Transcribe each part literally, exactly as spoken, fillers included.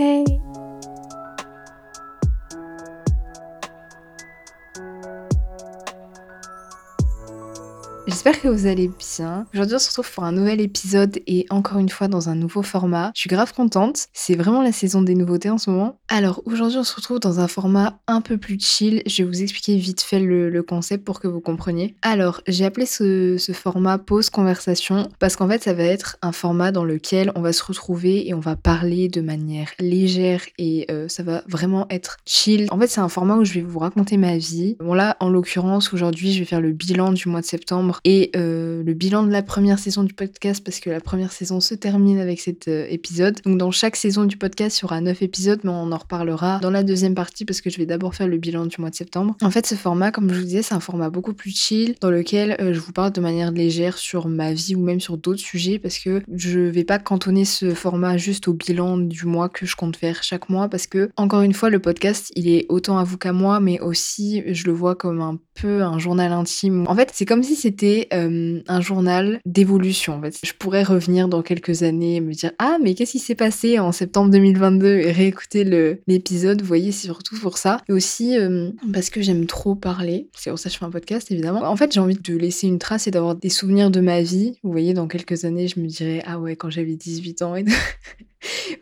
Hey! J'espère que vous allez bien. Aujourd'hui, on se retrouve pour un nouvel épisode et encore une fois dans un nouveau format. Je suis grave contente, c'est vraiment la saison des nouveautés en ce moment. Alors aujourd'hui, on se retrouve dans un format un peu plus chill. Je vais vous expliquer vite fait le, le concept pour que vous compreniez. Alors, j'ai appelé ce, ce format pause conversation parce qu'en fait, ça va être un format dans lequel on va se retrouver et on va parler de manière légère et euh, ça va vraiment être chill. En fait, c'est un format où je vais vous raconter ma vie. Bon là, en l'occurrence, aujourd'hui, je vais faire le bilan du mois de septembre et euh, le bilan de la première saison du podcast parce que la première saison se termine avec cet euh, épisode. Donc dans chaque saison du podcast, il y aura neuf épisodes, mais on en reparlera dans la deuxième partie parce que je vais d'abord faire le bilan du mois de septembre. En fait, ce format, comme je vous disais, c'est un format beaucoup plus chill dans lequel euh, je vous parle de manière légère sur ma vie ou même sur d'autres sujets parce que je vais pas cantonner ce format juste au bilan du mois que je compte faire chaque mois parce que, encore une fois, le podcast, il est autant à vous qu'à moi, mais aussi, je le vois comme un peu un journal intime. En fait, c'est comme si c'était Euh, un journal d'évolution. En fait, je pourrais revenir dans quelques années et me dire ah mais qu'est-ce qui s'est passé en septembre deux mille vingt-deux et réécouter le, l'épisode. Vous voyez, c'est surtout pour ça. Et aussi euh, parce que j'aime trop parler, c'est pour ça que je fais un podcast évidemment. En fait, j'ai envie de laisser une trace et d'avoir des souvenirs de ma vie. Vous voyez, dans quelques années, je me dirais ah ouais, quand j'avais dix-huit ans et tout.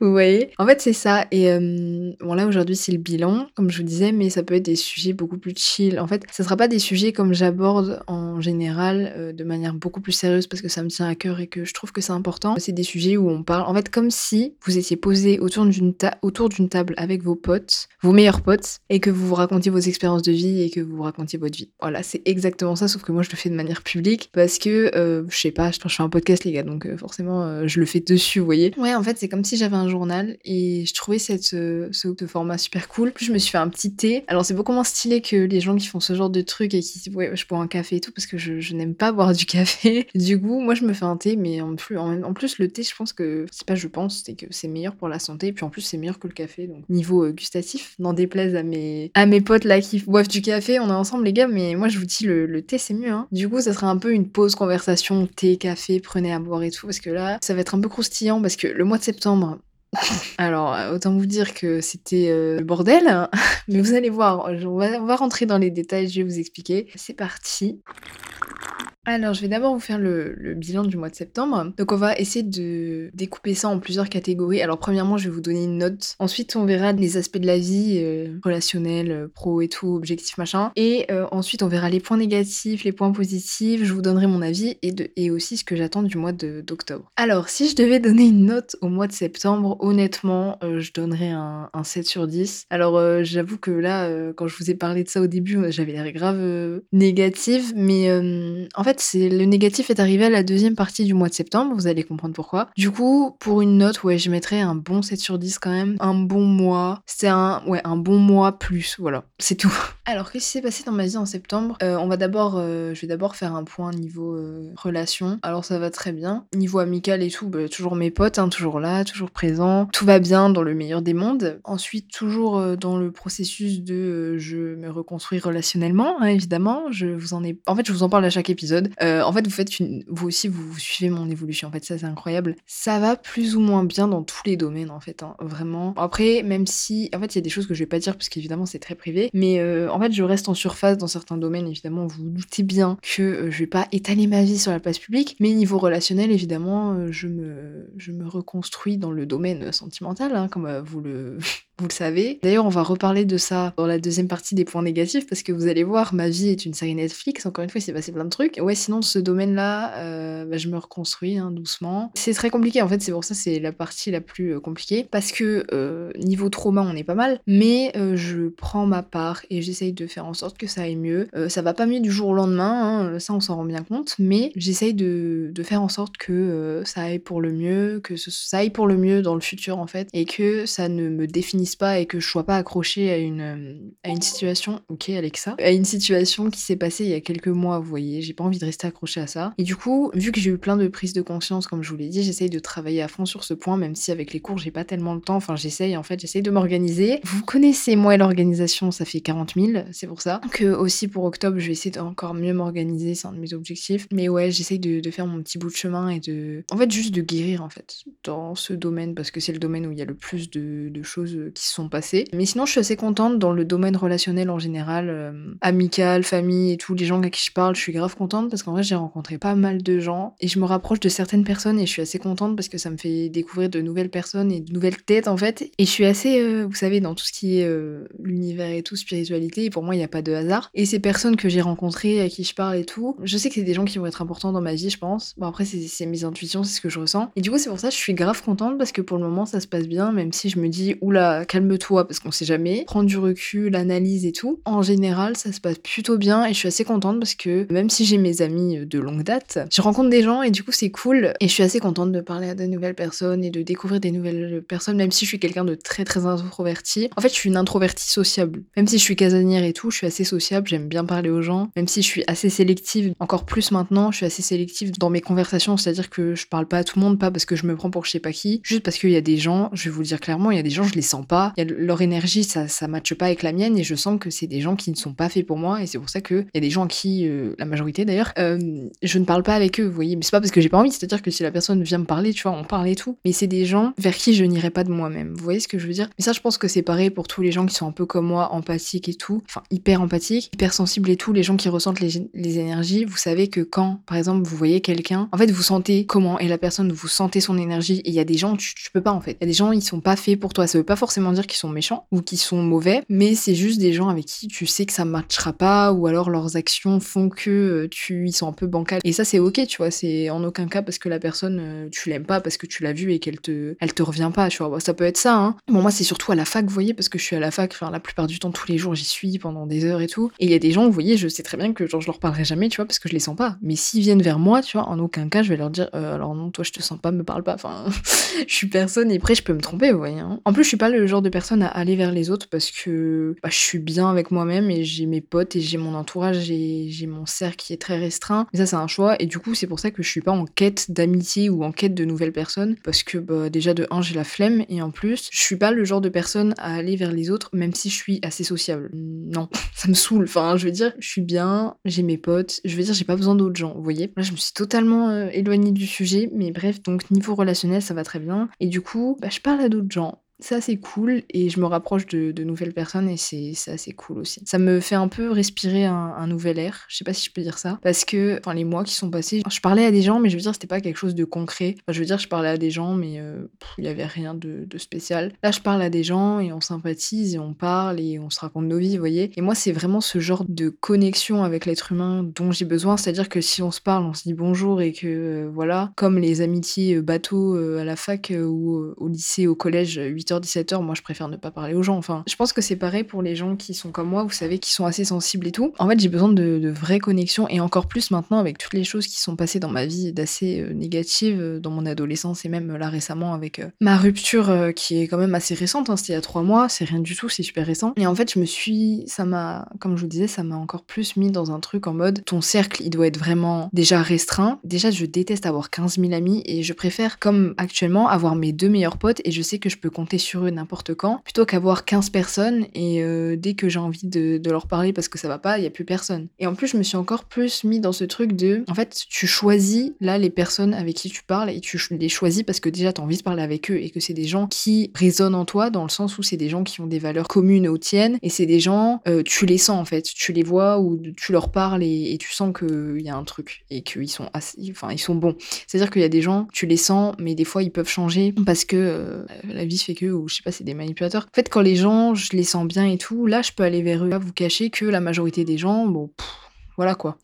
Vous voyez, en fait c'est ça. Et euh, bon là aujourd'hui c'est le bilan comme je vous disais, mais ça peut être des sujets beaucoup plus chill. En fait ça sera pas des sujets comme j'aborde en général euh, de manière beaucoup plus sérieuse parce que ça me tient à cœur et que je trouve que c'est important. C'est des sujets où on parle en fait comme si vous étiez posé autour d'une, ta- autour d'une table avec vos potes, vos meilleurs potes, et que vous vous racontiez vos expériences de vie et que vous vous racontiez votre vie. Voilà, c'est exactement ça, sauf que moi je le fais de manière publique parce que euh, je sais pas, je, je fais un podcast les gars, donc euh, forcément euh, je le fais dessus, vous voyez. Ouais, en fait c'est comme si j'avais un journal et je trouvais cette, ce, ce format super cool. Puis je me suis fait un petit thé. Alors c'est beaucoup moins stylé que les gens qui font ce genre de trucs et qui ouais, je bois un café et tout parce que je, je n'aime pas boire du café. Du coup moi je me fais un thé, mais en plus, en, en plus le thé je pense que c'est pas je pense c'est que c'est meilleur pour la santé et puis en plus c'est meilleur que le café donc niveau euh, gustatif, n'en déplaise à mes, à mes potes là qui boivent du café, on est ensemble les gars, mais moi je vous dis le, le thé c'est mieux hein. Du coup ça sera un peu une pause conversation thé café, prenez à boire et tout parce que là ça va être un peu croustillant parce que le mois de septembre alors, autant vous dire que c'était euh, le bordel, hein. Mais vous allez voir, on va, on va rentrer dans les détails, je vais vous expliquer. C'est parti. Alors, je vais d'abord vous faire le, le bilan du mois de septembre. Donc, on va essayer de découper ça en plusieurs catégories. Alors, premièrement, je vais vous donner une note. Ensuite, on verra les aspects de la vie, euh, relationnel, pro et tout, objectif, machin. Et euh, ensuite, on verra les points négatifs, les points positifs. Je vous donnerai mon avis et, de, et aussi ce que j'attends du mois de, d'octobre. Alors, si je devais donner une note au mois de septembre, honnêtement, euh, je donnerais un, un sept sur dix. Alors, euh, j'avoue que là, euh, quand je vous ai parlé de ça au début, j'avais l'air grave euh, négative. Mais euh, en fait, c'est, le négatif est arrivé à la deuxième partie du mois de septembre, vous allez comprendre pourquoi. Du coup, pour une note, ouais, je mettrais un bon sept sur dix quand même, un bon mois, c'est un, ouais, un bon mois plus, voilà, c'est tout. Alors, qu'est-ce qui s'est passé dans ma vie en septembre ? euh, On va d'abord, euh, je vais d'abord faire un point niveau euh, relation, alors ça va très bien. Niveau amical et tout, bah, toujours mes potes, hein, toujours là, toujours présent, tout va bien dans le meilleur des mondes. Ensuite, toujours euh, dans le processus de euh, je me reconstruis relationnellement, hein, évidemment, je vous en ai... En fait, je vous en parle à chaque épisode. Euh, en fait, vous faites une... vous aussi, vous, vous suivez mon évolution. En fait, ça, c'est incroyable. Ça va plus ou moins bien dans tous les domaines, en fait, hein, vraiment. Après, même si, en fait, il y a des choses que je vais pas dire parce qu'évidemment, c'est très privé. Mais euh, en fait, je reste en surface dans certains domaines. Évidemment, vous vous doutez bien que euh, je vais pas étaler ma vie sur la place publique. Mais niveau relationnel, évidemment, euh, je me, je me reconstruis dans le domaine sentimental, hein, comme euh, vous le. Vous le savez. D'ailleurs, on va reparler de ça dans la deuxième partie des points négatifs parce que vous allez voir, ma vie est une série Netflix. Encore une fois, il s'est passé plein de trucs. Ouais, sinon, ce domaine-là, euh, bah, je me reconstruis hein, doucement. C'est très compliqué, en fait. C'est pour ça c'est la partie la plus compliquée parce que euh, niveau trauma, on est pas mal. Mais euh, je prends ma part et j'essaye de faire en sorte que ça aille mieux. Euh, ça va pas mieux du jour au lendemain, hein, ça on s'en rend bien compte. Mais j'essaye de, de faire en sorte que euh, ça aille pour le mieux, que ce, ça aille pour le mieux dans le futur, en fait, et que ça ne me définisse finisse pas et que je sois pas accrochée à une, à une situation, ok Alexa, à une situation qui s'est passée il y a quelques mois, vous voyez, j'ai pas envie de rester accrochée à ça. Et du coup, vu que j'ai eu plein de prises de conscience, comme je vous l'ai dit, j'essaye de travailler à fond sur ce point, même si avec les cours, j'ai pas tellement le temps, enfin j'essaye en fait, j'essaye de m'organiser. Vous connaissez, moi et l'organisation, ça fait quarante mille, c'est pour ça. Que aussi pour octobre, je vais essayer d'encore mieux m'organiser, c'est un de mes objectifs. Mais ouais, j'essaye de, de faire mon petit bout de chemin et de... En fait, juste de guérir en fait, dans ce domaine, parce que c'est le domaine où il y a le plus de, de choses qui se sont passées. Mais sinon, je suis assez contente dans le domaine relationnel en général, euh, amical, famille et tout, les gens à qui je parle, je suis grave contente parce qu'en vrai, j'ai rencontré pas mal de gens et je me rapproche de certaines personnes et je suis assez contente parce que ça me fait découvrir de nouvelles personnes et de nouvelles têtes en fait. Et je suis assez, euh, vous savez, dans tout ce qui est euh, l'univers et tout, spiritualité, et pour moi, il n'y a pas de hasard. Et ces personnes que j'ai rencontrées, à qui je parle et tout, je sais que c'est des gens qui vont être importants dans ma vie, je pense. Bon, après, c'est, c'est mes intuitions, c'est ce que je ressens. Et du coup, c'est pour ça que je suis grave contente parce que pour le moment, ça se passe bien, même si je me dis, oula, calme-toi, parce qu'on sait jamais. Prends du recul, analyse et tout. En général, ça se passe plutôt bien et je suis assez contente parce que même si j'ai mes amis de longue date, je rencontre des gens et du coup, c'est cool. Et je suis assez contente de parler à de nouvelles personnes et de découvrir des nouvelles personnes, même si je suis quelqu'un de très, très introverti. En fait, je suis une introvertie sociable. Même si je suis casanière et tout, je suis assez sociable, j'aime bien parler aux gens, même si je suis assez sélective, encore plus maintenant, je suis assez sélective dans mes conversations, c'est-à-dire que je parle pas à tout le monde, pas parce que je me prends pour je sais pas qui, juste parce qu'il y a des gens, je vais vous le dire clairement, il y a des gens, je les sens pas, il y a leur énergie, ça, ça matche pas avec la mienne, et je sens que c'est des gens qui ne sont pas faits pour moi, et c'est pour ça qu'il y a des gens qui, euh, la majorité d'ailleurs, euh, je ne parle pas avec eux, vous voyez, mais c'est pas parce que j'ai pas envie, c'est-à-dire que si la personne vient me parler, tu vois, on parle et tout, mais c'est des gens vers qui je n'irai pas de moi-même, vous voyez ce que je veux dire? Mais ça, je pense que c'est pareil pour tous les gens qui sont un peu comme moi, empathiques et tout, enfin, hyper empathique, hyper sensible et tout, les gens qui ressentent les, les énergies, vous savez que quand, par exemple, vous voyez quelqu'un, en fait, vous sentez comment est la personne, vous sentez son énergie, et il y a des gens, tu, tu peux pas en fait. Il y a des gens, ils sont pas faits pour toi, ça veut pas forcément dire qu'ils sont méchants ou qu'ils sont mauvais, mais c'est juste des gens avec qui tu sais que ça matchera pas, ou alors leurs actions font que tu, ils sont un peu bancals. Et ça, c'est ok, tu vois, c'est en aucun cas parce que la personne, tu l'aimes pas, parce que tu l'as vue et qu'elle te, elle te revient pas, tu vois, ça peut être ça, hein. Bon, moi, c'est surtout à la fac, vous voyez, parce que je suis à la fac, enfin, la plupart du temps, tous les jours, j'y suis pendant des heures et tout. Et il y a des gens, vous voyez, je sais très bien que genre je leur parlerai jamais, tu vois, parce que je les sens pas. Mais s'ils viennent vers moi, tu vois, en aucun cas, je vais leur dire euh, alors non, toi je te sens pas, me parle pas. Enfin, je suis personne et après je peux me tromper, vous voyez. Hein. En plus, je suis pas le genre de personne à aller vers les autres parce que bah, je suis bien avec moi-même et j'ai mes potes et j'ai mon entourage et j'ai mon cercle qui est très restreint. Mais ça, c'est un choix et du coup, c'est pour ça que je suis pas en quête d'amitié ou en quête de nouvelles personnes parce que bah, déjà de un, j'ai la flemme et en plus, je suis pas le genre de personne à aller vers les autres, même si je suis assez sociable. Non, ça me saoule. Enfin, je veux dire, je suis bien, j'ai mes potes, je veux dire, j'ai pas besoin d'autres gens, vous voyez. Là, je me suis totalement euh, éloignée du sujet, mais bref, donc niveau relationnel, ça va très bien. Et du coup, bah, je parle à d'autres gens. Ça, c'est cool, et je me rapproche de, de nouvelles personnes, et c'est ça, c'est cool aussi. Ça me fait un peu respirer un, un nouvel air, je sais pas si je peux dire ça, parce que, enfin, les mois qui sont passés, je parlais à des gens, mais je veux dire, c'était pas quelque chose de concret. Enfin, je veux dire, je parlais à des gens, mais euh, pff, il y avait rien de, de spécial. Là, je parle à des gens, et on sympathise, et on parle, et on se raconte nos vies, vous voyez. Et moi, c'est vraiment ce genre de connexion avec l'être humain dont j'ai besoin, c'est-à-dire que si on se parle, on se dit bonjour, et que, euh, voilà, comme les amitiés bateaux euh, à la fac, euh, ou euh, au lycée, au collège, huit heures dix-sept heures, moi je préfère ne pas parler aux gens. Enfin, je pense que c'est pareil pour les gens qui sont comme moi, vous savez, qui sont assez sensibles et tout. En fait, j'ai besoin de, de vraies connexions et encore plus maintenant avec toutes les choses qui sont passées dans ma vie d'assez euh, négatives euh, dans mon adolescence et même euh, là récemment avec euh, ma rupture euh, qui est quand même assez récente, hein, c'était il y a trois mois, c'est rien du tout, c'est super récent. Et en fait, je me suis, ça m'a, comme je vous disais, ça m'a encore plus mis dans un truc en mode ton cercle, il doit être vraiment déjà restreint. Déjà, je déteste avoir quinze mille amis et je préfère, comme actuellement, avoir mes deux meilleurs potes et je sais que je peux compter sur eux n'importe quand, plutôt qu'avoir quinze personnes et euh, dès que j'ai envie de, de leur parler parce que ça va pas, il y a plus personne. Et en plus, je me suis encore plus mis dans ce truc de, en fait, tu choisis là les personnes avec qui tu parles et tu les choisis parce que déjà t'as envie de parler avec eux et que c'est des gens qui résonnent en toi dans le sens où c'est des gens qui ont des valeurs communes aux tiennes et c'est des gens, euh, tu les sens en fait, tu les vois ou tu leur parles et, et tu sens qu'il y a un truc et qu'ils sont assez, enfin ils sont bons. C'est-à-dire qu'il y a des gens, tu les sens mais des fois ils peuvent changer parce que euh, la vie fait que, ou je sais pas, c'est des manipulateurs. En fait, quand les gens, je les sens bien et tout, là, je peux aller vers eux. Là, vous cachez que la majorité des gens, bon, pff, voilà quoi.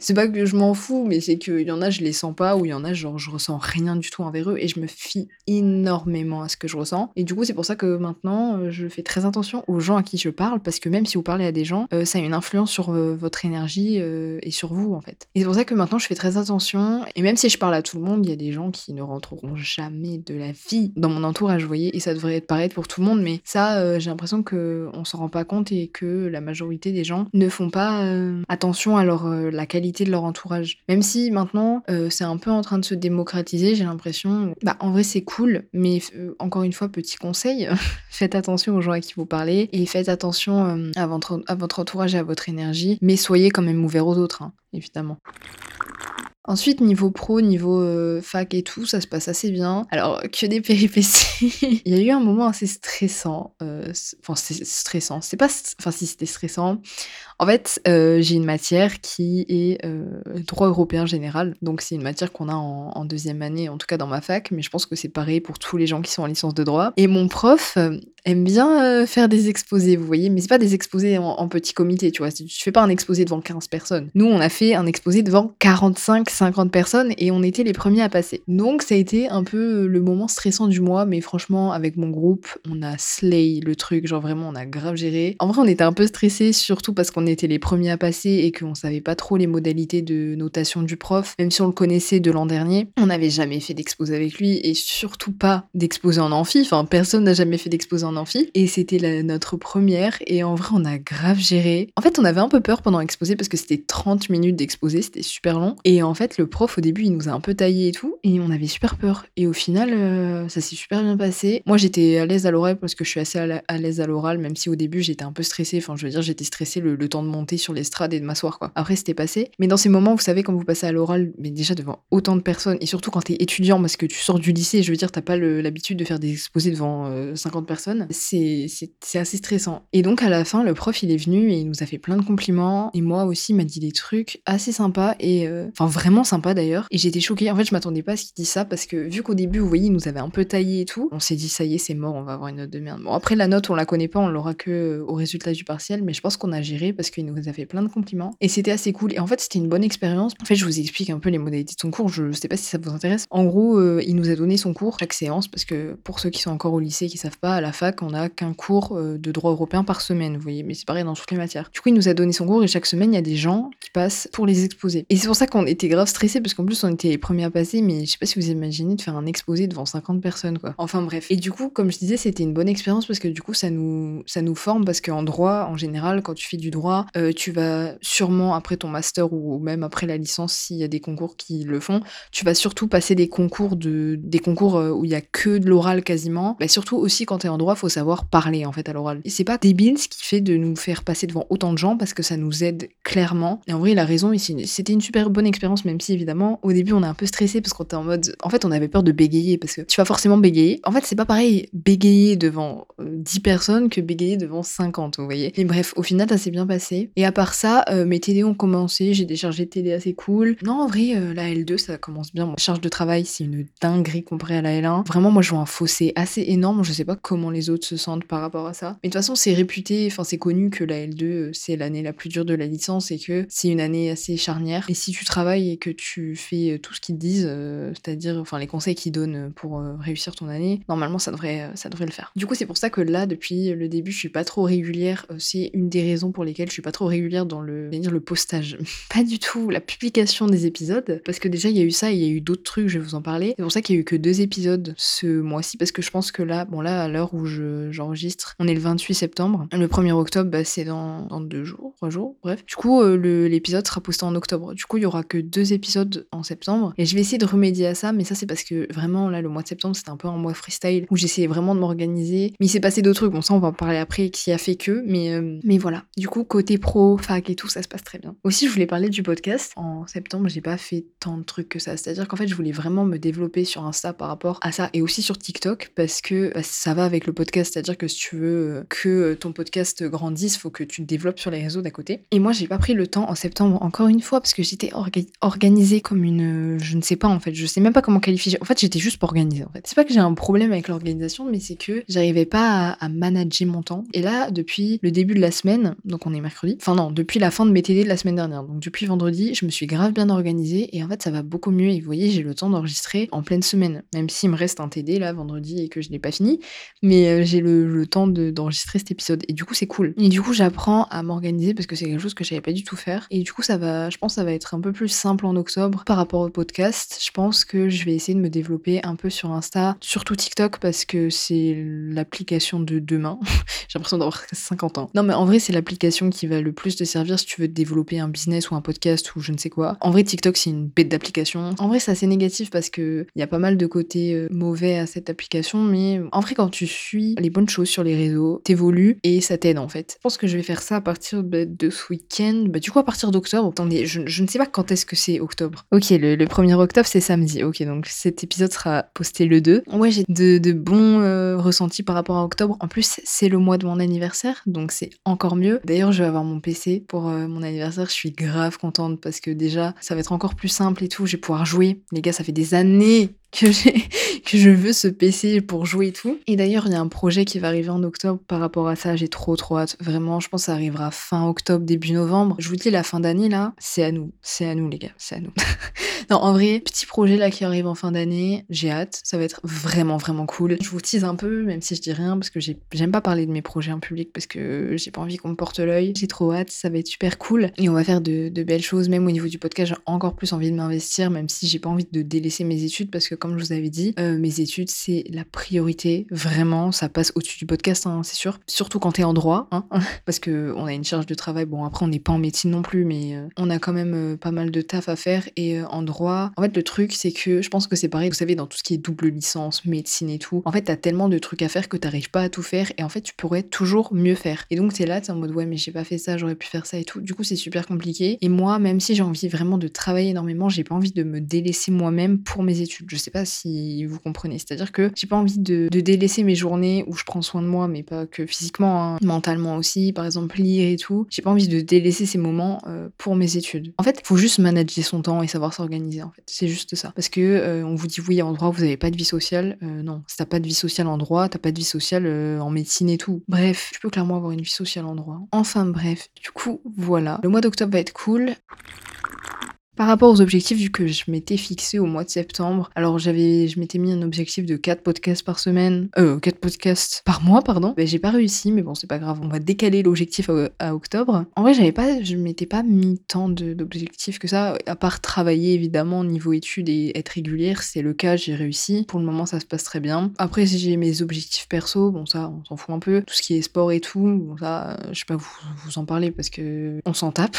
C'est pas que je m'en fous, mais c'est qu'il y en a, je les sens pas, ou il y en a, genre, je ressens rien du tout envers eux, et je me fie énormément à ce que je ressens. Et du coup, c'est pour ça que maintenant, je fais très attention aux gens à qui je parle, parce que même si vous parlez à des gens, euh, ça a une influence sur euh, votre énergie euh, et sur vous, en fait. Et c'est pour ça que maintenant, je fais très attention, et même si je parle à tout le monde, il y a des gens qui ne rentreront jamais de la vie dans mon entourage, vous voyez, et ça devrait être pareil pour tout le monde, mais ça, euh, j'ai l'impression qu'on s'en rend pas compte et que la majorité des gens ne font pas euh, attention à leur, euh, la qualité de leur entourage. Même si maintenant, euh, c'est un peu en train de se démocratiser, j'ai l'impression, bah en vrai c'est cool, mais euh, encore une fois, petit conseil, faites attention aux gens à qui vous parlez et faites attention euh, à, votre, à votre entourage et à votre énergie, mais soyez quand même ouverts aux autres, hein, évidemment. Ensuite, niveau pro, niveau euh, fac et tout, ça se passe assez bien. Alors, que des péripéties. Il y a eu un moment assez stressant. Euh, enfin, c'est stressant. C'est pas... St- enfin, si, c'était stressant. En fait, euh, j'ai une matière qui est euh, droit européen général. Donc, c'est une matière qu'on a en, en deuxième année, en tout cas dans ma fac. Mais je pense que c'est pareil pour tous les gens qui sont en licence de droit. Et mon prof... Euh, aime bien euh, faire des exposés, vous voyez, mais c'est pas des exposés en, en petit comité, tu vois, tu fais pas un exposé devant quinze personnes. Nous, on a fait un exposé devant quarante-cinq cinquante personnes et on était les premiers à passer. Donc ça a été un peu le moment stressant du mois, mais franchement, avec mon groupe, on a slay le truc, genre vraiment, on a grave géré. En vrai, on était un peu stressés, surtout parce qu'on était les premiers à passer et qu'on savait pas trop les modalités de notation du prof, même si on le connaissait de l'an dernier. On n'avait jamais fait d'exposé avec lui et surtout pas d'exposé en amphi, enfin, personne n'a jamais fait d'exposé en amphi, et c'était la, notre première, et en vrai on a grave géré. En fait, on avait un peu peur pendant l'exposé parce que c'était trente minutes d'exposé, c'était super long, et en fait le prof au début il nous a un peu taillé et tout, et on avait super peur, et au final euh, ça s'est super bien passé. Moi j'étais à l'aise à l'oral parce que je suis assez à, la, à l'aise à l'oral, même si au début j'étais un peu stressée, enfin je veux dire j'étais stressée le, le temps de monter sur l'estrade et de m'asseoir quoi. Après c'était passé, mais dans ces moments, vous savez, quand vous passez à l'oral, mais déjà devant autant de personnes, et surtout quand t'es étudiant parce que tu sors du lycée, je veux dire t'as pas le, l'habitude de faire des exposés devant euh, cinquante personnes. C'est, c'est, c'est assez stressant. Et donc à la fin, le prof il est venu et il nous a fait plein de compliments, et moi aussi il m'a dit des trucs assez sympas, et euh... enfin vraiment sympas d'ailleurs, et j'étais choquée. En fait je m'attendais pas à ce qu'il dise ça, parce que vu qu'au début vous voyez il nous avait un peu taillé et tout, on s'est dit ça y est c'est mort, on va avoir une note de merde. Bon après la note on la connaît pas, on l'aura que au résultat du partiel, mais je pense qu'on a géré parce qu'il nous a fait plein de compliments et c'était assez cool, et en fait c'était une bonne expérience. En fait je vous explique un peu les modalités de son cours, je sais pas si ça vous intéresse. En gros euh, il nous a donné son cours chaque séance, parce que pour ceux qui sont encore au lycée qui savent pas, à la fac on a qu'un cours de droit européen par semaine, vous voyez, mais c'est pareil dans toutes les matières. Du coup, il nous a donné son cours et chaque semaine, il y a des gens qui passent pour les exposer. Et c'est pour ça qu'on était grave stressés, parce qu'en plus, on était les premiers à passer, mais je sais pas si vous imaginez de faire un exposé devant cinquante personnes, quoi. Enfin bref. Et du coup, comme je disais, c'était une bonne expérience parce que du coup, ça nous, ça nous forme, parce qu'en droit, en général, quand tu fais du droit, euh, tu vas sûrement, après ton master ou même après la licence, s'il y a des concours qui le font, tu vas surtout passer des concours, de, des concours où il y a que de l'oral quasiment. Bah, surtout aussi quand t'es en droit, faut savoir parler en fait à l'oral. Et c'est pas débile ce qui fait de nous faire passer devant autant de gens, parce que ça nous aide clairement. Et en vrai, il a raison, c'était une super bonne expérience, même si évidemment, au début, on est un peu stressé parce qu'on était en mode. En fait, on avait peur de bégayer parce que tu vas forcément bégayer. En fait, c'est pas pareil bégayer devant dix personnes que bégayer devant cinquante, vous voyez. Mais bref, au final, ça s'est bien passé. Et à part ça, euh, mes T D ont commencé, j'ai déchargé T D assez cool. Non, en vrai, euh, la L deux, ça commence bien. Moi, charge de travail, c'est une dinguerie comparée à la L un. Vraiment, moi, je vois un fossé assez énorme. Je sais pas comment les autres Autres se sentent par rapport à ça. Mais de toute façon, c'est réputé, enfin c'est connu que la L deux, c'est l'année la plus dure de la licence et que c'est une année assez charnière. Et si tu travailles et que tu fais tout ce qu'ils te disent, euh, c'est-à-dire enfin les conseils qu'ils donnent pour euh, réussir ton année, normalement ça devrait, ça devrait le faire. Du coup, c'est pour ça que là, depuis le début, je suis pas trop régulière. C'est une des raisons pour lesquelles je suis pas trop régulière dans le, c'est-à-dire le postage. Pas du tout la publication des épisodes, parce que déjà il y a eu ça et il y a eu d'autres trucs, je vais vous en parler. C'est pour ça qu'il y a eu que deux épisodes ce mois-ci, parce que je pense que là, bon là, à l'heure où je j'enregistre. On est le vingt-huit septembre. Le premier octobre, bah, c'est dans, dans deux jours, trois jours, bref. Du coup, euh, le, l'épisode sera posté en octobre. Du coup, il y aura que deux épisodes en septembre. Et je vais essayer de remédier à ça, mais ça, c'est parce que vraiment, là, le mois de septembre, c'était un peu un mois freestyle où j'essayais vraiment de m'organiser. Mais il s'est passé d'autres trucs. Bon, ça, on va en parler après, qui a fait que. Mais, euh, mais voilà. Du coup, côté pro, fac et tout, ça se passe très bien. Aussi, je voulais parler du podcast. En septembre, j'ai pas fait tant de trucs que ça. C'est-à-dire qu'en fait, je voulais vraiment me développer sur Insta par rapport à ça et aussi sur TikTok, parce que bah, ça va avec le podcast. podcast, c'est-à-dire que si tu veux que ton podcast grandisse, faut que tu te développes sur les réseaux d'à côté. Et moi, j'ai pas pris le temps en septembre, encore une fois, parce que j'étais orga- organisée comme une... Je ne sais pas, en fait, je sais même pas comment qualifier. En fait, j'étais juste pas organisée, en fait. C'est pas que j'ai un problème avec l'organisation, mais c'est que j'arrivais pas à, à manager mon temps. Et là, depuis le début de la semaine, donc on est mercredi, enfin non, depuis la fin de mes T D de la semaine dernière, donc depuis vendredi, je me suis grave bien organisée, et en fait, ça va beaucoup mieux. Et vous voyez, j'ai le temps d'enregistrer en pleine semaine, même s'il me reste un T D, là, vendredi, et que je l'ai pas fini, mais euh, j'ai le, le temps de, d'enregistrer cet épisode, et du coup, c'est cool. Et du coup, j'apprends à m'organiser, parce que c'est quelque chose que j'avais pas du tout faire, et du coup, ça va, je pense, ça va être un peu plus simple en octobre par rapport au podcast. Je pense que je vais essayer de me développer un peu sur Insta, surtout TikTok, parce que c'est l'application de demain. J'ai l'impression d'avoir cinquante ans. Non, mais en vrai, c'est l'application qui va le plus te servir si tu veux te développer un business ou un podcast ou je ne sais quoi. En vrai, TikTok, c'est une bête d'application. En vrai, c'est assez négatif parce que il y a pas mal de côtés mauvais à cette application, mais en vrai, quand tu suis les bonnes choses sur les réseaux, t'évolues et ça t'aide, en fait. Je pense que je vais faire ça à partir de, de ce week-end. Bah, du coup, à partir d'octobre. Attendez, je, je ne sais pas quand est-ce que c'est octobre. Ok, le, le premier octobre, c'est samedi. Ok, donc cet épisode sera posté le deux. Ouais, j'ai de, de bons euh, ressentis par rapport à octobre. En plus, c'est le mois de mon anniversaire, donc c'est encore mieux. D'ailleurs, je vais avoir mon P C pour euh, mon anniversaire. Je suis grave contente parce que déjà, ça va être encore plus simple et tout. Je vais pouvoir jouer. Les gars, ça fait des années que j'ai, que je veux ce P C pour jouer et tout. Et d'ailleurs, il y a un projet qui va arriver en octobre par rapport à ça. J'ai trop, trop hâte. Vraiment, je pense que ça arrivera fin octobre, début novembre. Je vous dis, la fin d'année, là, c'est à nous. C'est à nous, les gars. C'est à nous. Non, en vrai, petit projet, là, qui arrive en fin d'année. J'ai hâte. Ça va être vraiment, vraiment cool. Je vous tease un peu, même si je dis rien, parce que j'ai, j'aime pas parler de mes projets en public, parce que j'ai pas envie qu'on me porte l'œil. J'ai trop hâte. Ça va être super cool. Et on va faire de, de belles choses. Même au niveau du podcast, j'ai encore plus envie de m'investir, même si j'ai pas envie de délaisser mes études, parce que comme je vous avais dit, euh, mes études, c'est la priorité. Vraiment, ça passe au-dessus du podcast, hein, c'est sûr. Surtout quand t'es en droit, hein, parce qu'on a une charge de travail. Bon, après, on n'est pas en médecine non plus, mais euh, on a quand même euh, pas mal de taf à faire. Et euh, en droit, en fait, le truc, c'est que je pense que c'est pareil, vous savez, dans tout ce qui est double licence, médecine et tout, en fait, t'as tellement de trucs à faire que t'arrives pas à tout faire. Et en fait, tu pourrais toujours mieux faire. Et donc, t'es là, t'es en mode, ouais, mais j'ai pas fait ça, j'aurais pu faire ça et tout. Du coup, c'est super compliqué. Et moi, même si j'ai envie vraiment de travailler énormément, j'ai pas envie de me délaisser moi-même pour mes études. Je sais pas si vous comprenez, c'est-à-dire que j'ai pas envie de, de délaisser mes journées où je prends soin de moi, mais pas que physiquement, hein, mentalement aussi, par exemple lire et tout. J'ai pas envie de délaisser ces moments euh, pour mes études. En fait, faut juste manager son temps et savoir s'organiser, en fait, c'est juste ça. Parce que euh, on vous dit oui, en droit vous avez pas de vie sociale, euh, non, si t'as pas de vie sociale en droit, t'as pas de vie sociale euh, en médecine et tout. Bref, tu peux clairement avoir une vie sociale en droit. Enfin bref, du coup voilà, le mois d'octobre va être cool. Par rapport aux objectifs que je m'étais fixé au mois de septembre, alors j'avais, je m'étais mis un objectif de quatre podcasts par semaine, euh, quatre podcasts par mois, pardon. Ben, j'ai pas réussi, mais bon, c'est pas grave, on va décaler l'objectif à, à octobre. En vrai, j'avais pas, je m'étais pas mis tant de, d'objectifs que ça, à part travailler évidemment niveau études et être régulière, c'est le cas, j'ai réussi. Pour le moment, ça se passe très bien. Après, si j'ai mes objectifs perso, bon ça, on s'en fout un peu. Tout ce qui est sport et tout, bon ça, je sais pas vous, vous en parler parce que on s'en tape,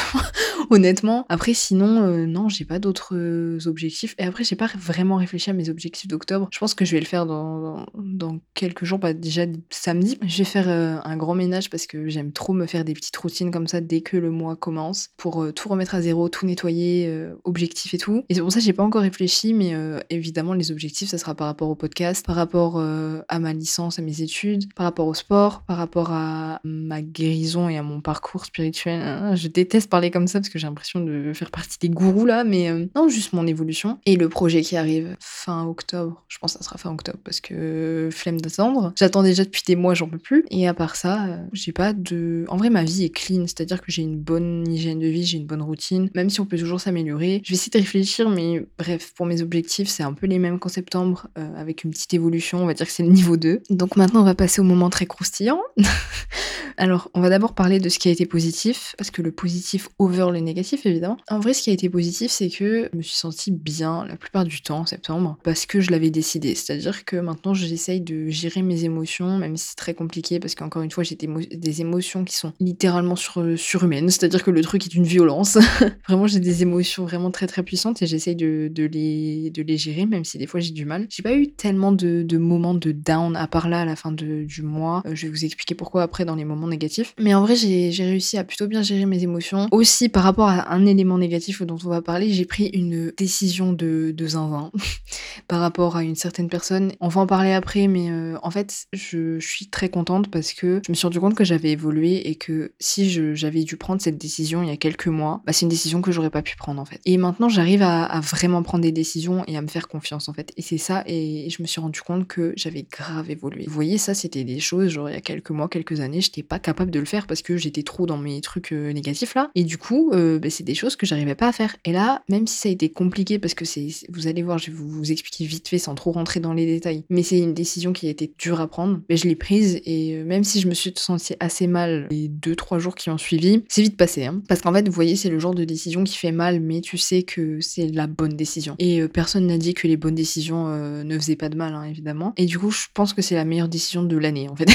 honnêtement. Après, sinon... Euh, non, j'ai pas d'autres objectifs. Et après, j'ai pas vraiment réfléchi à mes objectifs d'octobre. Je pense que je vais le faire dans, dans, dans quelques jours, bah, déjà samedi. Je vais faire euh, un grand ménage parce que j'aime trop me faire des petites routines comme ça dès que le mois commence pour euh, tout remettre à zéro, tout nettoyer, euh, objectif et tout. Et c'est pour ça que j'ai pas encore réfléchi, mais euh, évidemment, les objectifs, ça sera par rapport au podcast, par rapport euh, à ma licence, à mes études, par rapport au sport, par rapport à ma guérison et à mon parcours spirituel. Je déteste parler comme ça parce que j'ai l'impression de faire partie des gourous là, mais euh, non, juste mon évolution. Et le projet qui arrive fin octobre, je pense que ça sera fin octobre parce que euh, flemme d'attendre, j'attends déjà depuis des mois, j'en peux plus. Et à part ça, euh, j'ai pas de... En vrai, ma vie est clean, c'est-à-dire que j'ai une bonne hygiène de vie, j'ai une bonne routine, même si on peut toujours s'améliorer. Je vais essayer de réfléchir, mais bref, pour mes objectifs, c'est un peu les mêmes qu'en septembre, euh, avec une petite évolution, on va dire que c'est le niveau deux. Donc maintenant, on va passer au moment très croustillant. Alors, on va d'abord parler de ce qui a été positif, parce que le positif over le négatif, évidemment. En vrai, ce qui a été positif, c'est que je me suis sentie bien la plupart du temps en septembre, parce que je l'avais décidé. C'est-à-dire que maintenant, j'essaye de gérer mes émotions, même si c'est très compliqué, parce qu'encore une fois, j'ai des, mo- des émotions qui sont littéralement sur- surhumaines, c'est-à-dire que le truc est une violence. Vraiment, j'ai des émotions vraiment très très puissantes, et j'essaye de, de, les, de les gérer, même si des fois j'ai du mal. J'ai pas eu tellement de, de moments de down, à part là, à la fin de, du mois. Euh, je vais vous expliquer pourquoi après dans les moments élément négatif. Mais en vrai, j'ai, j'ai réussi à plutôt bien gérer mes émotions. Aussi, par rapport à un élément négatif dont on va parler, j'ai pris une décision de, de zinzin par rapport à une certaine personne. On va en parler après, mais euh, en fait, je, je suis très contente parce que je me suis rendu compte que j'avais évolué et que si je, j'avais dû prendre cette décision il y a quelques mois, bah, c'est une décision que j'aurais pas pu prendre, en fait. Et maintenant, j'arrive à, à vraiment prendre des décisions et à me faire confiance, en fait. Et c'est ça, et je me suis rendu compte que j'avais grave évolué. Vous voyez, ça, c'était des choses, genre, il y a quelques mois, quelques années, j'étais pas capable de le faire parce que j'étais trop dans mes trucs euh, négatifs, là. Et du coup, euh, bah, c'est des choses que j'arrivais pas à faire. Et là, même si ça a été compliqué, parce que c'est, vous allez voir, je vais vous, vous expliquer vite fait sans trop rentrer dans les détails, mais c'est une décision qui a été dure à prendre, mais je l'ai prise, et euh, même si je me suis sentie assez mal les deux trois jours qui ont suivi, c'est vite passé, hein. Parce qu'en fait, vous voyez, c'est le genre de décision qui fait mal, mais tu sais que c'est la bonne décision. Et euh, personne n'a dit que les bonnes décisions euh, ne faisaient pas de mal, hein, évidemment. Et du coup, je pense que c'est la meilleure décision de l'année, en fait.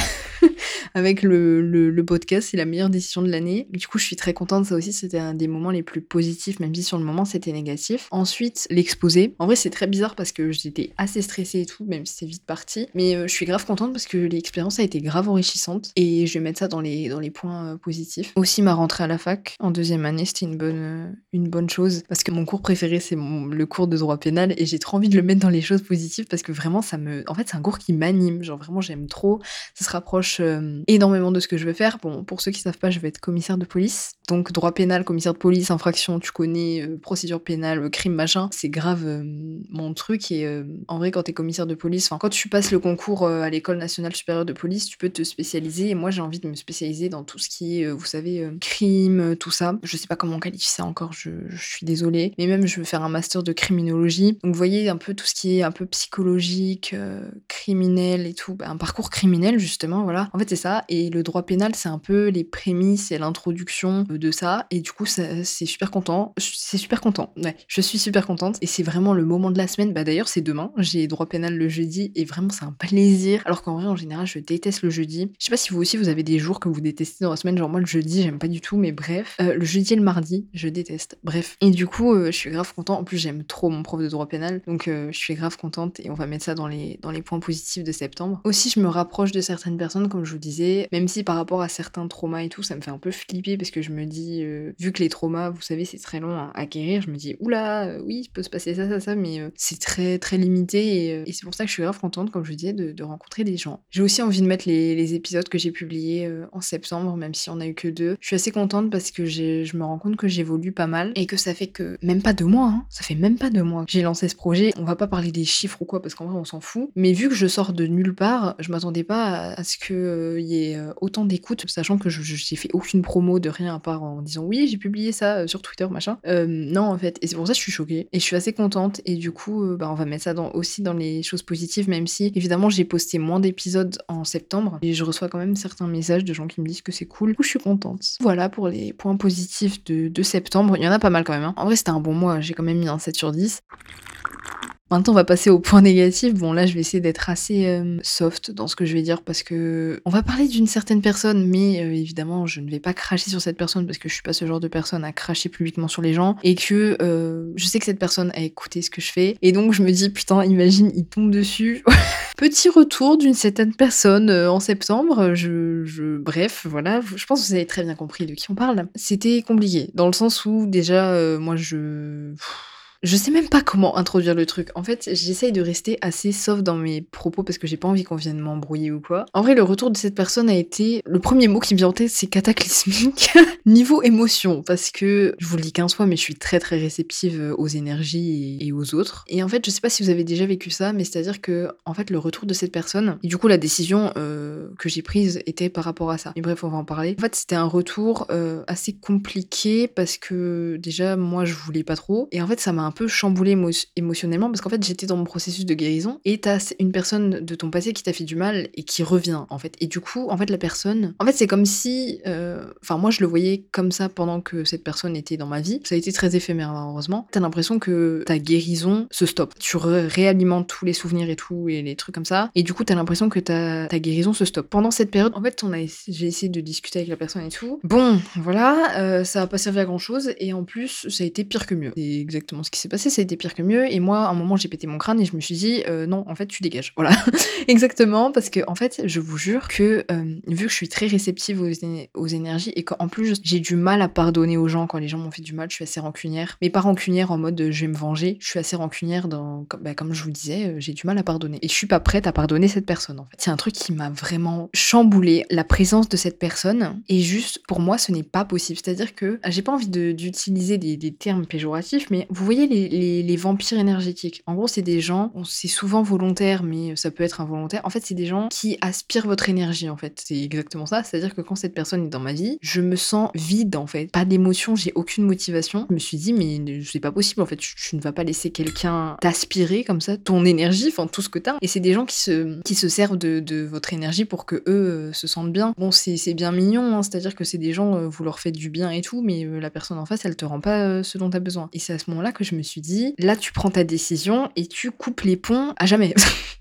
Avec le, le, le podcast, c'est la meilleure décision de l'année. Du coup, je suis très contente. Ça aussi, c'était un des moments les plus positifs, même si sur le moment, c'était négatif. Ensuite, l'exposé. En vrai, c'est très bizarre parce que j'étais assez stressée et tout, même si c'est vite parti. Mais euh, je suis grave contente parce que l'expérience a été grave enrichissante. Et je vais mettre ça dans les, dans les points euh, positifs. Aussi, ma rentrée à la fac en deuxième année, c'était une bonne, euh, une bonne chose. Parce que mon cours préféré, c'est mon, le cours de droit pénal. Et j'ai trop envie de le mettre dans les choses positives parce que vraiment, ça me... En fait, c'est un cours qui m'anime. Genre, vraiment, j'aime trop. Ça se rapproche... Euh, énormément de ce que je veux faire. Bon, pour ceux qui savent pas, je vais être commissaire de police. Donc droit pénal, commissaire de police, infraction, tu connais, euh, procédure pénale, crime, machin. C'est grave euh, mon truc. Et euh, en vrai, quand t'es commissaire de police, enfin quand tu passes le concours euh, à l'école nationale supérieure de police, tu peux te spécialiser. Et moi, j'ai envie de me spécialiser dans tout ce qui est, euh, vous savez, euh, crime, tout ça. Je sais pas comment on qualifie ça encore. Je, je suis désolée. Mais même, je veux faire un master de criminologie. Donc vous voyez un peu tout ce qui est un peu psychologique, euh, criminel et tout. Bah, un parcours criminel justement, voilà. En fait, c'est ça, et le droit pénal, c'est un peu les prémices et l'introduction de ça, et du coup, ça, c'est super content. C'est super content, ouais, je suis super contente, et c'est vraiment le moment de la semaine. Bah d'ailleurs, c'est demain, j'ai droit pénal le jeudi, et vraiment, c'est un plaisir. Alors qu'en vrai, en général, je déteste le jeudi. Je sais pas si vous aussi, vous avez des jours que vous détestez dans la semaine, genre moi, le jeudi, j'aime pas du tout, mais bref. Euh, le jeudi et le mardi, je déteste, bref. Et du coup, euh, je suis grave contente, en plus, j'aime trop mon prof de droit pénal, donc euh, je suis grave contente, et on va mettre ça dans les, dans les points positifs de septembre. Aussi, je me rapproche de certaines personnes, comme je vous dis, même si par rapport à certains traumas et tout, ça me fait un peu flipper parce que je me dis, euh, vu que les traumas, vous savez, c'est très long à acquérir, je me dis, oula, euh, oui, il peut se passer ça, ça, ça, mais euh, c'est très, très limité et, euh, et c'est pour ça que je suis grave contente, comme je vous disais, de, de rencontrer des gens. J'ai aussi envie de mettre les, les épisodes que j'ai publiés euh, en septembre, même si on a eu que deux. Je suis assez contente parce que j'ai, je me rends compte que j'évolue pas mal et que ça fait que, même pas deux mois, hein, ça fait même pas deux mois que j'ai lancé ce projet. On va pas parler des chiffres ou quoi parce qu'en vrai, on s'en fout, mais vu que je sors de nulle part, je m'attendais pas à, à ce que. Euh, il y ait autant d'écoutes, sachant que je, je j'ai fait aucune promo de rien à part en disant oui j'ai publié ça sur Twitter machin, euh, non en fait, et c'est pour ça que je suis choquée et je suis assez contente et du coup euh, bah, on va mettre ça dans, aussi dans les choses positives, même si évidemment j'ai posté moins d'épisodes en septembre et je reçois quand même certains messages de gens qui me disent que c'est cool, du coup je suis contente. Voilà pour les points positifs de, de septembre, il y en a pas mal quand même, hein. En vrai c'était un bon mois, j'ai quand même mis un sept sur dix. Maintenant, on va passer au point négatif. Bon, là, je vais essayer d'être assez euh, soft dans ce que je vais dire parce que on va parler d'une certaine personne, mais euh, évidemment, je ne vais pas cracher sur cette personne parce que je suis pas ce genre de personne à cracher publiquement sur les gens et que euh, je sais que cette personne a écouté ce que je fais et donc je me dis putain, imagine, il tombe dessus. Petit retour d'une certaine personne euh, en septembre. Je, je, bref, voilà. Je pense que vous avez très bien compris de qui on parle. C'était compliqué dans le sens où déjà, euh, moi, je. Je sais même pas comment introduire le truc. En fait, j'essaye de rester assez soft dans mes propos parce que j'ai pas envie qu'on vienne m'embrouiller ou quoi. En vrai, le retour de cette personne a été... Le premier mot qui me vient en tête, c'est cataclysmique. Niveau émotion, parce que je vous le dis quinze fois, mais je suis très très réceptive aux énergies et aux autres. Et en fait, je sais pas si vous avez déjà vécu ça, mais c'est-à-dire que, en fait, le retour de cette personne... Et du coup, la décision euh, que j'ai prise était par rapport à ça. Mais bref, on va en parler. En fait, c'était un retour euh, assez compliqué parce que, déjà, moi, je voulais pas trop. Et en fait, ça m'a un peu chamboulée émo- émotionnellement parce qu'en fait j'étais dans mon processus de guérison et t'as une personne de ton passé qui t'a fait du mal et qui revient en fait, et du coup en fait la personne, en fait c'est comme si euh... enfin moi je le voyais comme ça pendant que cette personne était dans ma vie, ça a été très éphémère heureusement, t'as l'impression que ta guérison se stoppe, tu réalimentes tous les souvenirs et tout et les trucs comme ça et du coup t'as l'impression que ta, ta guérison se stoppe pendant cette période. En fait on a essa- j'ai essayé de discuter avec la personne et tout, bon voilà, euh, ça a pas servi à grand chose et en plus ça a été pire que mieux, c'est exactement ce qui qui s'est passé, ça a été pire que mieux. Et moi, à un moment, j'ai pété mon crâne et je me suis dit, euh, non, en fait, tu dégages. Voilà, exactement, parce que en fait, je vous jure que euh, vu que je suis très réceptive aux, aux énergies et qu'en plus, j'ai du mal à pardonner aux gens quand les gens m'ont fait du mal, je suis assez rancunière. Mais pas rancunière en mode de, je vais me venger, je suis assez rancunière dans, comme, bah, comme je vous disais, j'ai du mal à pardonner. Et je suis pas prête à pardonner cette personne, en fait. C'est un truc qui m'a vraiment chamboulé, la présence de cette personne. Et juste, pour moi, ce n'est pas possible. C'est-à-dire que j'ai pas envie de, d'utiliser des, des termes péjoratifs, mais vous voyez les, les, les vampires énergétiques. En gros, c'est des gens, c'est souvent volontaire, mais ça peut être involontaire. En fait, c'est des gens qui aspirent votre énergie, en fait. C'est exactement ça. C'est-à-dire que quand cette personne est dans ma vie, je me sens vide, en fait. Pas d'émotion, j'ai aucune motivation. Je me suis dit, mais c'est pas possible, en fait. Tu, tu ne vas pas laisser quelqu'un t'aspirer comme ça, ton énergie, enfin tout ce que t'as. Et c'est des gens qui se, qui se servent de, de votre énergie pour que eux euh, se sentent bien. Bon, c'est, c'est bien mignon, hein, c'est-à-dire que c'est des gens, euh, vous leur faites du bien et tout, mais euh, la personne en face, elle te rend pas euh, ce dont t'as besoin. Et c'est à ce moment-là que je me suis dit, là, tu prends ta décision et tu coupes les ponts à jamais.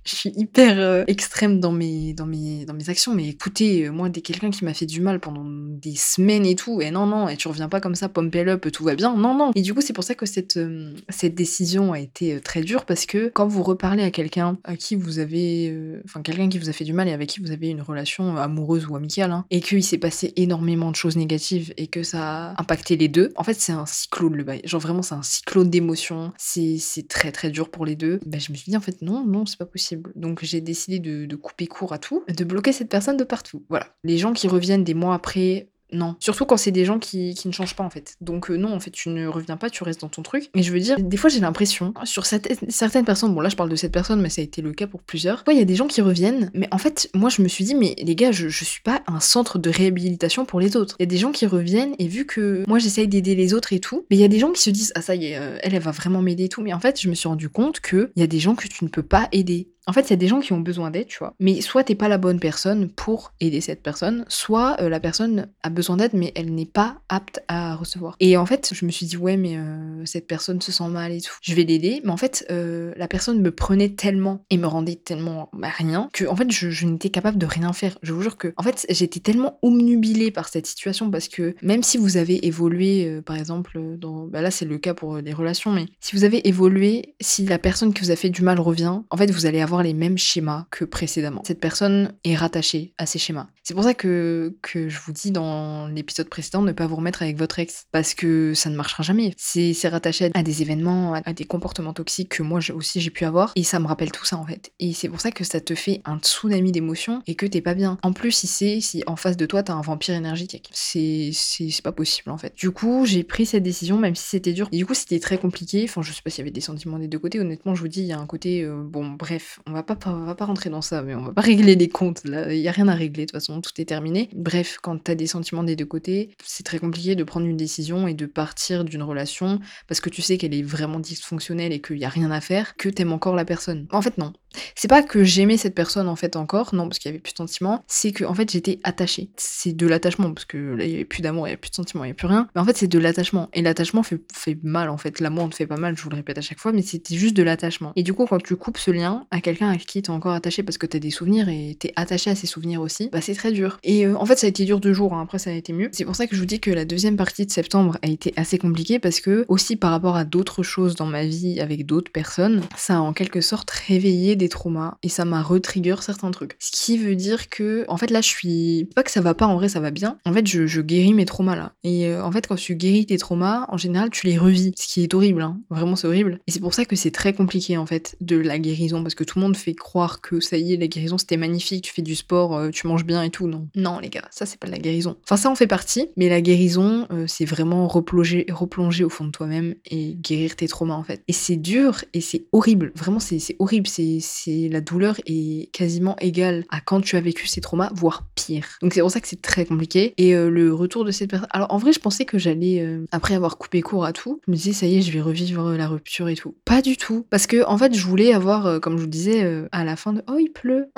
Je suis hyper euh, extrême dans mes, dans, mes, dans mes actions, mais écoutez, euh, moi, dès quelqu'un qui m'a fait du mal pendant des semaines et tout, et non, non, et tu reviens pas comme ça, pump it up, tout va bien, non, non. Et du coup, c'est pour ça que cette, euh, cette décision a été euh, très dure, parce que quand vous reparlez à quelqu'un à qui vous avez, enfin, euh, quelqu'un qui vous a fait du mal et avec qui vous avez une relation amoureuse ou amicale, hein, et qu'il s'est passé énormément de choses négatives et que ça a impacté les deux, en fait, c'est un cyclone, le bail. Genre, vraiment, c'est un cyclone d'émotions, c'est, c'est très, très dur pour les deux. Ben, je me suis dit, en fait, non, non, c'est pas possible. Donc j'ai décidé de, de couper court à tout, de bloquer cette personne de partout. Voilà. Les gens qui reviennent des mois après, non. Surtout quand c'est des gens qui, qui ne changent pas, en fait. Donc euh, non, en fait, tu ne reviens pas, tu restes dans ton truc. Et je veux dire, des fois j'ai l'impression, sur cette, certaines personnes, bon là je parle de cette personne, mais ça a été le cas pour plusieurs, il y a des gens qui reviennent, mais en fait, moi je me suis dit, mais les gars, je, je suis pas un centre de réhabilitation pour les autres. Il y a des gens qui reviennent, et vu que moi j'essaye d'aider les autres et tout, mais il y a des gens qui se disent, ah ça y est, euh, elle, elle va vraiment m'aider et tout, mais en fait, je me suis rendu compte qu'il y a des gens que tu ne peux pas aider. En fait, il y a des gens qui ont besoin d'aide, tu vois. Mais soit t'es pas la bonne personne pour aider cette personne, soit euh, la personne a besoin d'aide, mais elle n'est pas apte à recevoir. Et en fait, je me suis dit, ouais, mais euh, cette personne se sent mal et tout. Je vais l'aider. Mais en fait, euh, la personne me prenait tellement et me rendait tellement bah, rien que, en fait, je, je n'étais capable de rien faire. Je vous jure que, en fait, j'étais tellement obnubilée par cette situation parce que même si vous avez évolué, euh, par exemple, dans, bah là, c'est le cas pour les relations, mais si vous avez évolué, si la personne qui vous a fait du mal revient, en fait, vous allez avoir les mêmes schémas que précédemment. Cette personne est rattachée à ces schémas. C'est pour ça que, que je vous dis dans l'épisode précédent, ne pas vous remettre avec votre ex, parce que ça ne marchera jamais. C'est, c'est rattaché à des événements, à des comportements toxiques que moi aussi j'ai pu avoir, et ça me rappelle tout ça en fait. Et c'est pour ça que ça te fait un tsunami d'émotions et que t'es pas bien. En plus, si c'est si en face de toi t'as un vampire énergétique, c'est, c'est, c'est pas possible en fait. Du coup, j'ai pris cette décision, même si c'était dur. Et du coup, c'était très compliqué. Enfin, je sais pas s'il y avait des sentiments des deux côtés. Honnêtement, je vous dis, il y a un côté, euh, bon, bref. On va pas, on va pas rentrer dans ça, mais on va pas régler les comptes, là, y a rien à régler, de toute façon, tout est terminé. Bref, quand t'as des sentiments des deux côtés, c'est très compliqué de prendre une décision et de partir d'une relation, parce que tu sais qu'elle est vraiment dysfonctionnelle et qu'il y a rien à faire, que t'aimes encore la personne. En fait, non. C'est pas que j'aimais cette personne, en fait, encore, non, parce qu'il y avait plus de sentiments, c'est que, en fait, j'étais attachée. C'est de l'attachement, parce que là, il y avait plus d'amour, il y avait plus de sentiments, il y avait plus rien, mais en fait, c'est de l'attachement. Et l'attachement fait, fait mal, en fait. L'amour ne fait pas mal, je vous le répète à chaque fois, mais c'était juste de l'attachement. Et du coup, quand tu coupes ce lien à quelqu'un à qui t'es encore attaché parce que t'as des souvenirs et t'es attaché à ces souvenirs aussi, bah c'est très dur. Et euh, en fait, ça a été dur deux jours, hein. Après ça a été mieux. C'est pour ça que je vous dis que la deuxième partie de septembre a été assez compliquée parce que, aussi par rapport à d'autres choses dans ma vie avec d'autres personnes, ça a en quelque sorte réveillé des traumas et ça m'a retrigger certains trucs. Ce qui veut dire que, en fait là je suis... pas que ça va pas, en vrai ça va bien. En fait je, je guéris mes traumas là. Et euh, en fait quand tu guéris tes traumas, en général tu les revis, ce qui est horrible, hein. Vraiment c'est horrible. Et c'est pour ça que c'est très compliqué en fait de la guérison parce que tout le monde fait croire que ça y est, la guérison c'était magnifique, tu fais du sport, euh, tu manges bien et tout. Non, non les gars, ça c'est pas de la guérison. Enfin ça en fait partie, mais la guérison euh, c'est vraiment replonger, replonger au fond de toi-même et guérir tes traumas en fait. Et c'est dur et c'est horrible, vraiment c'est, c'est horrible, c'est, c'est la douleur est quasiment égale à quand tu as vécu ces traumas, voire pire. Donc c'est pour ça que c'est très compliqué. Et euh, le retour de cette personne, alors en vrai je pensais que j'allais, euh, après avoir coupé court à tout, je me disais ça y est je vais revivre la rupture et tout. Pas du tout, parce que en fait je voulais avoir, euh, comme je vous disais, Euh, à la fin de oh il pleut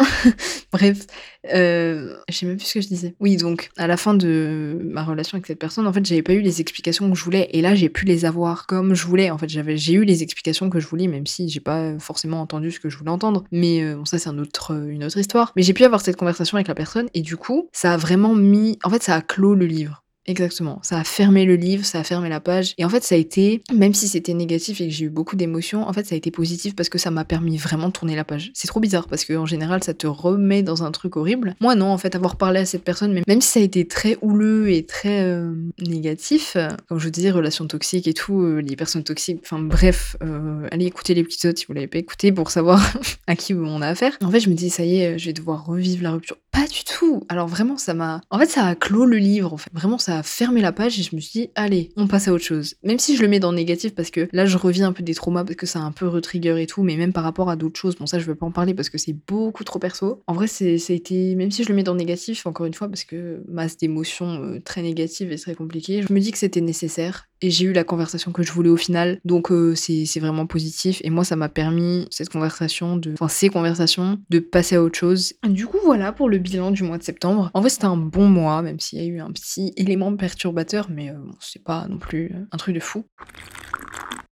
bref euh, je sais même plus ce que je disais, oui donc à la fin de ma relation avec cette personne en fait j'avais pas eu les explications que je voulais et là j'ai pu les avoir comme je voulais en fait. J'avais, j'ai eu les explications que je voulais même si j'ai pas forcément entendu ce que je voulais entendre, mais euh, bon ça c'est un autre, une autre histoire, mais j'ai pu avoir cette conversation avec la personne et du coup ça a vraiment mis, en fait ça a clos le livre. Exactement. Ça a fermé le livre, ça a fermé la page. Et en fait, ça a été, même si c'était négatif et que j'ai eu beaucoup d'émotions, en fait, ça a été positif parce que ça m'a permis vraiment de tourner la page. C'est trop bizarre parce qu'en général, ça te remet dans un truc horrible. Moi, non, en fait, avoir parlé à cette personne, mais même si ça a été très houleux et très euh, négatif, euh, comme je vous disais, relations toxiques et tout, euh, les personnes toxiques, enfin bref, euh, allez écouter l'épisode si vous l'avez pas écouté pour savoir à qui on a affaire. En fait, je me dis, ça y est, je vais devoir revivre la rupture. Pas du tout. Alors vraiment, ça m'a... En fait, ça a clos le livre, en fait. Vraiment, ça a fermer la page et je me suis dit allez on passe à autre chose, même si je le mets dans négatif parce que là je reviens un peu des traumas parce que ça a un peu retrigger et tout, mais même par rapport à d'autres choses, bon ça je veux pas en parler parce que c'est beaucoup trop perso. En vrai c'est, ça a été, même si je le mets dans négatif encore une fois parce que masse d'émotions euh, très négatives et très compliquées, je me dis que c'était nécessaire et j'ai eu la conversation que je voulais au final, donc euh, c'est, c'est vraiment positif et moi ça m'a permis cette conversation, de, enfin ces conversations de passer à autre chose. Du coup voilà pour le bilan du mois de septembre. En vrai c'était un bon mois même s'il y a eu un petit élément perturbateur, mais euh, bon, c'est pas non plus un truc de fou.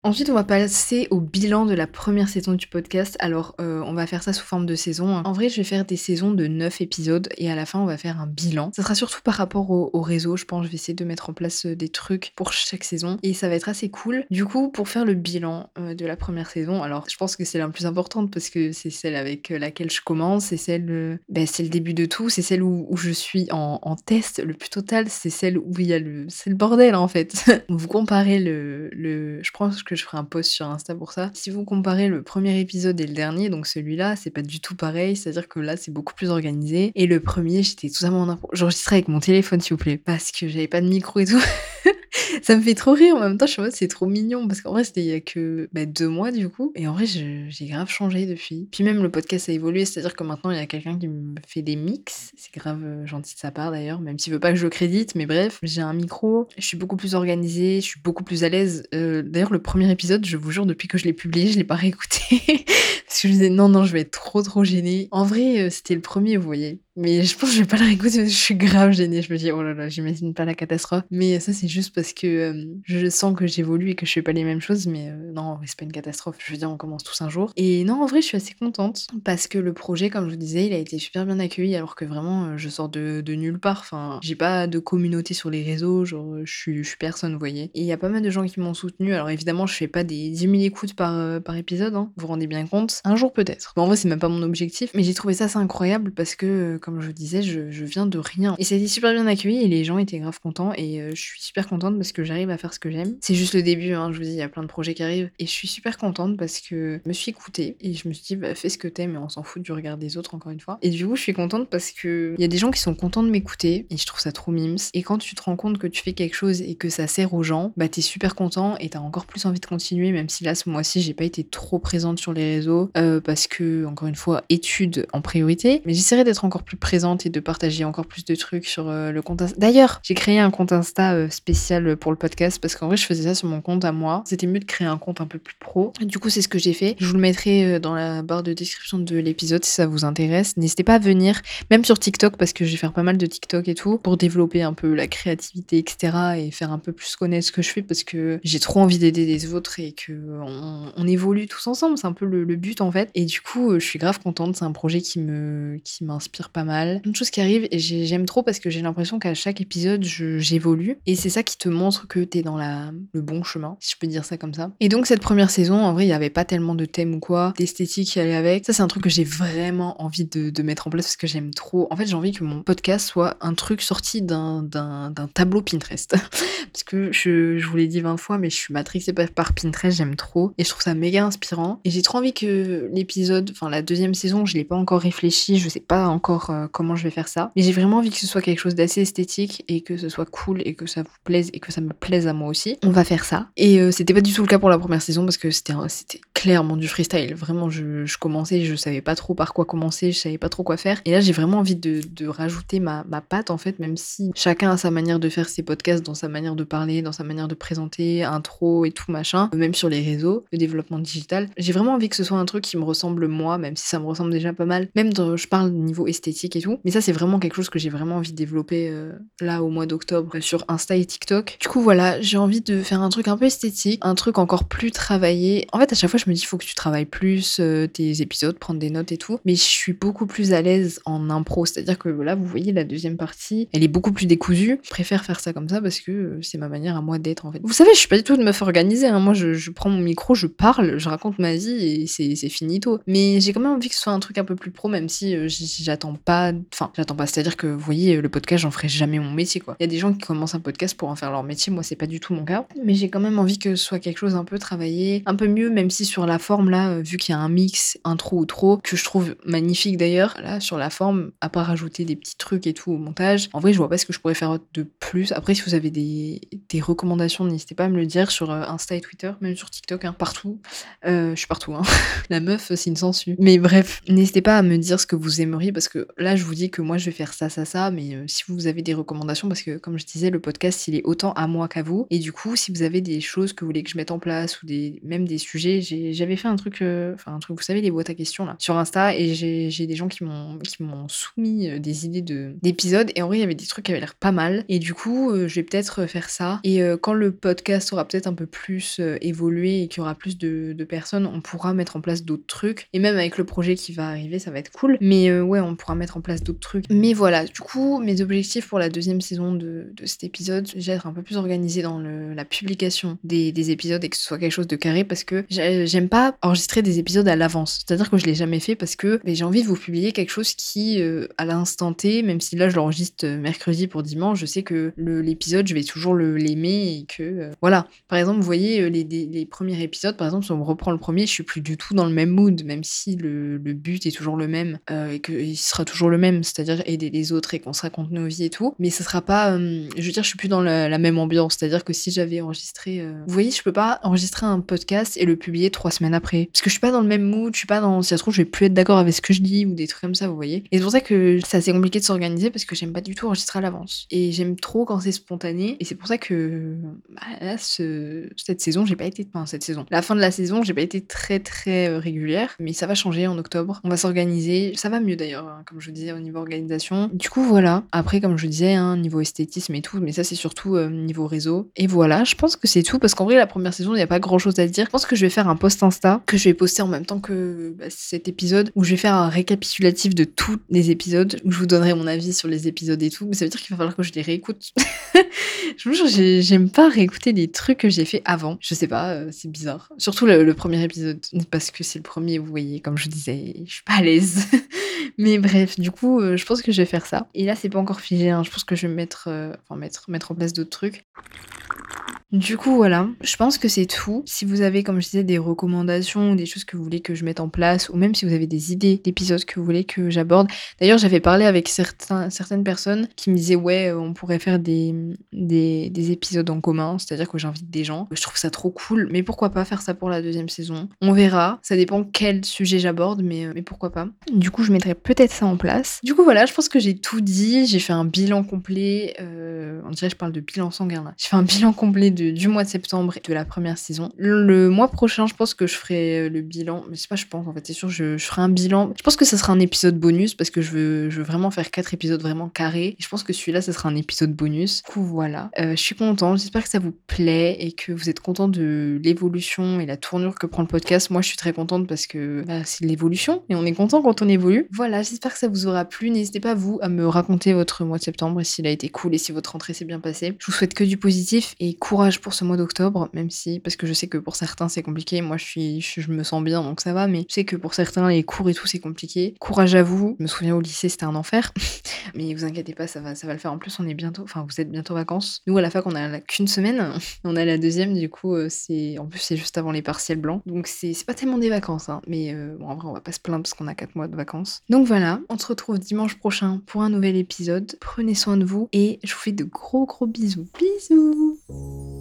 Ensuite, on va passer au bilan de la première saison du podcast. Alors, euh, on va faire ça sous forme de saison. En vrai, je vais faire des saisons de neuf épisodes et à la fin, on va faire un bilan. Ça sera surtout par rapport au, au réseau, je pense. Je vais essayer de mettre en place des trucs pour chaque saison et ça va être assez cool. Du coup, pour faire le bilan euh, de la première saison, alors je pense que c'est la plus importante parce que c'est celle avec laquelle je commence, c'est celle, euh, ben, c'est le début de tout, c'est celle où, où je suis en, en test le plus total, c'est celle où il y a le, c'est le bordel en fait. Vous comparez le, le, je pense que je ferai un post sur Insta pour ça. Si vous comparez le premier épisode et le dernier, donc celui-là, c'est pas du tout pareil, c'est-à-dire que là, c'est beaucoup plus organisé. Et le premier, j'étais tout simplement en impro. J'enregistrais avec mon téléphone, s'il vous plaît, parce que j'avais pas de micro et tout. Ça me fait trop rire, en même temps, je suis en mode, c'est trop mignon, parce qu'en vrai, c'était il y a que bah, deux mois, du coup. Et en vrai, je, j'ai grave changé depuis. Puis même, le podcast a évolué, c'est-à-dire que maintenant, il y a quelqu'un qui me fait des mix. C'est grave euh, gentil de sa part, d'ailleurs, même s'il veut pas que je le crédite, mais bref. J'ai un micro, je suis beaucoup plus organisée, je suis beaucoup plus à l'aise. Euh, d'ailleurs, le premier épisode, je vous jure, depuis que je l'ai publié, je l'ai pas réécouté. Parce que je me disais, non, non, je vais être trop, trop gênée. En vrai, euh, c'était le premier, vous voyez. Mais je pense que je vais pas la réécouter, je suis grave gênée. Je me dis, oh là là, j'imagine pas la catastrophe. Mais ça, c'est juste parce que euh, je sens que j'évolue et que je fais pas les mêmes choses. Mais euh, non, c'est pas une catastrophe. Je veux dire, on commence tous un jour. Et non, en vrai, je suis assez contente. Parce que le projet, comme je vous disais, il a été super bien accueilli. Alors que vraiment, euh, je sors de, de nulle part. Enfin, j'ai pas de communauté sur les réseaux. Genre, je suis, je suis personne, vous voyez. Et il y a pas mal de gens qui m'ont soutenue. Alors évidemment, je fais pas des dix mille écoutes par, euh, par épisode. Hein. Vous vous rendez bien compte. Un jour peut-être. Bon, en vrai, c'est même pas mon objectif. Mais j'ai trouvé ça assez incroyable parce que. Euh, Comme je vous disais, je, je viens de rien. Et ça a été super bien accueilli et les gens étaient grave contents. Et euh, je suis super contente parce que j'arrive à faire ce que j'aime. C'est juste le début, hein, je vous dis, il y a plein de projets qui arrivent. Et je suis super contente parce que je me suis écoutée. Et je me suis dit, bah, fais ce que t'aimes et on s'en fout du regard des autres, encore une fois. Et du coup, je suis contente parce que il y a des gens qui sont contents de m'écouter. Et je trouve ça trop mimes. Et quand tu te rends compte que tu fais quelque chose et que ça sert aux gens, bah t'es super content et t'as encore plus envie de continuer. Même si là, ce mois-ci, j'ai pas été trop présente sur les réseaux. Euh, parce que, encore une fois, études en priorité. Mais j'essaierai d'être encore plus présente et de partager encore plus de trucs sur euh, le compte Insta. D'ailleurs, j'ai créé un compte Insta euh, spécial pour le podcast parce qu'en vrai, je faisais ça sur mon compte à moi. C'était mieux de créer un compte un peu plus pro. Du coup, c'est ce que j'ai fait. Je vous le mettrai euh, dans la barre de description de l'épisode si ça vous intéresse. N'hésitez pas à venir, même sur TikTok parce que je vais faire pas mal de TikTok et tout pour développer un peu la créativité, et cetera et faire un peu plus connaître ce que je fais parce que j'ai trop envie d'aider les autres et que on, on évolue tous ensemble. C'est un peu le, le but en fait. Et du coup, euh, je suis grave contente. C'est un projet qui me, qui m'inspire pas mal. Une chose qui arrive et j'ai, j'aime trop parce que j'ai l'impression qu'à chaque épisode je, j'évolue et c'est ça qui te montre que t'es dans la, le bon chemin, si je peux dire ça comme ça. Et donc cette première saison, en vrai il y avait pas tellement de thèmes ou quoi, d'esthétique qui allait avec. Ça c'est un truc que j'ai vraiment envie de, de mettre en place parce que j'aime trop. En fait j'ai envie que mon podcast soit un truc sorti d'un, d'un, d'un tableau Pinterest. Parce que je, je vous l'ai dit vingt fois mais je suis matrixée par Pinterest, j'aime trop et je trouve ça méga inspirant. Et j'ai trop envie que l'épisode, enfin la deuxième saison, je l'ai pas encore réfléchi, je sais pas encore comment je vais faire ça. Mais j'ai vraiment envie que ce soit quelque chose d'assez esthétique et que ce soit cool et que ça vous plaise et que ça me plaise à moi aussi. On va faire ça. Et euh, c'était pas du tout le cas pour la première saison parce que c'était, c'était clairement du freestyle. Vraiment, je, je commençais, je savais pas trop par quoi commencer, je savais pas trop quoi faire. Et là, j'ai vraiment envie de, de rajouter ma, ma patte en fait, même si chacun a sa manière de faire ses podcasts, dans sa manière de parler, dans sa manière de présenter, intro et tout machin. Même sur les réseaux, le développement digital. J'ai vraiment envie que ce soit un truc qui me ressemble moi, même si ça me ressemble déjà pas mal. Même dans, je parle niveau esthétique. politique et tout. Mais ça, c'est vraiment quelque chose que j'ai vraiment envie de développer euh, là au mois d'octobre sur Insta et TikTok. Du coup, voilà, j'ai envie de faire un truc un peu esthétique, un truc encore plus travaillé. En fait, à chaque fois, je me dis, faut que tu travailles plus euh, tes épisodes, prendre des notes et tout. Mais je suis beaucoup plus à l'aise en impro. C'est-à-dire que là, vous voyez, la deuxième partie, elle est beaucoup plus décousue. Je préfère faire ça comme ça parce que euh, c'est ma manière à moi d'être, en fait. Vous savez, je suis pas du tout une meuf organisée. Hein. Moi, je, je prends mon micro, je parle, je raconte ma vie et c'est, c'est finito. Mais j'ai quand même envie que ce soit un truc un peu plus pro, même si euh, j'attends pas... Enfin, j'attends pas. C'est-à-dire que, vous voyez, le podcast, j'en ferai jamais mon métier, quoi. Il y a des gens qui commencent un podcast pour en faire leur métier. Moi, c'est pas du tout mon cas. Mais j'ai quand même envie que ce soit quelque chose un peu travaillé, un peu mieux, même si sur la forme, là, vu qu'il y a un mix, intro, outro, que je trouve magnifique d'ailleurs, là, sur la forme, à part rajouter des petits trucs et tout au montage, en vrai, je vois pas ce que je pourrais faire de plus. Après, si vous avez des, des recommandations, n'hésitez pas à me le dire sur Insta et Twitter, même sur TikTok, hein, partout. Euh, je suis partout, hein. La meuf, c'est une sangsue. Mais bref, n'hésitez pas à me dire ce que vous aimeriez, parce que là, je vous dis que moi, je vais faire ça, ça, ça, mais euh, si vous avez des recommandations, parce que, comme je disais, le podcast, il est autant à moi qu'à vous, et du coup, si vous avez des choses que vous voulez que je mette en place, ou des, même des sujets, j'ai, j'avais fait un truc, euh, enfin, un truc, vous savez, les boîtes à questions, là, sur Insta, et j'ai, j'ai des gens qui m'ont, qui m'ont soumis des idées de, d'épisodes, et en vrai, il y avait des trucs qui avaient l'air pas mal, et du coup, euh, je vais peut-être faire ça, et euh, quand le podcast aura peut-être un peu plus euh, évolué, et qu'il y aura plus de, de personnes, on pourra mettre en place d'autres trucs, et même avec le projet qui va arriver, ça va être cool, mais euh, ouais, on pourra mettre en place d'autres trucs, mais voilà, du coup, mes objectifs pour la deuxième saison de, de cet épisode, j'ai être un peu plus organisée dans le, la publication des, des épisodes, et que ce soit quelque chose de carré, parce que j'aime pas enregistrer des épisodes à l'avance, c'est-à-dire que je l'ai jamais fait, parce que mais j'ai envie de vous publier quelque chose qui, euh, à l'instant T, même si là je l'enregistre mercredi pour dimanche, je sais que le, l'épisode, je vais toujours le, l'aimer, et que, euh, voilà, par exemple, vous voyez, les, les, les premiers épisodes, par exemple, si on reprend le premier, je suis plus du tout dans le même mood, même si le, le but est toujours le même, euh, et qu'il sera toujours le même, c'est-à-dire aider les autres, et qu'on se raconte nos vies et tout, mais ça sera pas, euh, je veux dire, je suis plus dans la, la même ambiance, c'est-à-dire que si j'avais enregistré, euh... vous voyez, je peux pas enregistrer un podcast et le publier trois semaines après, parce que je suis pas dans le même mood, je suis pas dans, si ça se trouve, je vais plus être d'accord avec ce que je dis, ou des trucs comme ça, vous voyez, et c'est pour ça que c'est assez compliqué de s'organiser, parce que j'aime pas du tout enregistrer à l'avance, et j'aime trop quand c'est spontané, et c'est pour ça que, bah, là, ce... cette saison, j'ai pas été, enfin, cette saison, la fin de la saison, j'ai pas été très très euh, régulière, mais ça va changer en octobre, on va s'organiser, ça va mieux d'ailleurs, hein, comme je vous disais, au niveau organisation, du coup, voilà, après, comme je disais, hein, niveau esthétisme et tout, mais ça, c'est surtout euh, niveau réseau, et voilà, je pense que c'est tout, parce qu'en vrai, la première saison, il n'y a pas grand chose à dire. Je pense que je vais faire un post Insta, que je vais poster en même temps que bah, cet épisode, où je vais faire un récapitulatif de tous les épisodes, où je vous donnerai mon avis sur les épisodes et tout, mais ça veut dire qu'il va falloir que je les réécoute. Je vous jure, j'ai, j'aime pas réécouter des trucs que j'ai fait avant, je sais pas, euh, c'est bizarre. Surtout le, le premier épisode, parce que c'est le premier, vous voyez, comme je vous disais, je suis pas à l'aise. Mais bref, du coup, euh, je pense que je vais faire ça. Et là, c'est pas encore figé, hein. Je pense que je vais mettre, euh, enfin, mettre, mettre en place d'autres trucs. Du coup, voilà, je pense que c'est tout. Si vous avez, comme je disais, des recommandations, des choses que vous voulez que je mette en place, ou même si vous avez des idées d'épisodes que vous voulez que j'aborde. D'ailleurs, j'avais parlé avec certains, certaines personnes qui me disaient, ouais, on pourrait faire des, des, des épisodes en commun, c'est-à-dire que j'invite des gens. Je trouve ça trop cool, mais pourquoi pas faire ça pour la deuxième saison? On verra, ça dépend quel sujet j'aborde, mais, mais pourquoi pas. Du coup, je mettrai peut-être ça en place. Du coup, voilà, je pense que j'ai tout dit, j'ai fait un bilan complet, euh, on dirait que je parle de bilan sanguin là. J'ai fait un bilan complet De, du mois de septembre et de la première saison. Le mois prochain, je pense que je ferai le bilan, mais c'est pas je pense en fait, c'est sûr, je, je ferai un bilan. Je pense que ça sera un épisode bonus parce que je veux, je veux vraiment faire quatre épisodes vraiment carrés. Et je pense que celui-là, ça sera un épisode bonus. Du coup, voilà. Euh, je suis contente, j'espère que ça vous plaît et que vous êtes contents de l'évolution et la tournure que prend le podcast. Moi, je suis très contente parce que bah, c'est de l'évolution et on est content quand on évolue. Voilà, j'espère que ça vous aura plu. N'hésitez pas, vous, à me raconter votre mois de septembre et s'il a été cool et si votre rentrée s'est bien passée. Je vous souhaite que du positif et courage pour ce mois d'octobre, même si, parce que je sais que pour certains c'est compliqué, moi je suis, je, je me sens bien donc ça va, mais je sais que pour certains les cours et tout c'est compliqué, courage à vous, je me souviens au lycée c'était un enfer, mais vous inquiétez pas, ça va, ça va le faire, en plus on est bientôt, enfin vous êtes bientôt vacances, nous à la fac on a qu'une semaine, on a la deuxième du coup c'est, en plus c'est juste avant les partiels blancs, donc c'est, c'est pas tellement des vacances, hein. mais euh, bon en vrai on va pas se plaindre parce qu'on a quatre mois de vacances, donc voilà, on se retrouve dimanche prochain pour un nouvel épisode, prenez soin de vous et je vous fais de gros gros bisous, bisous.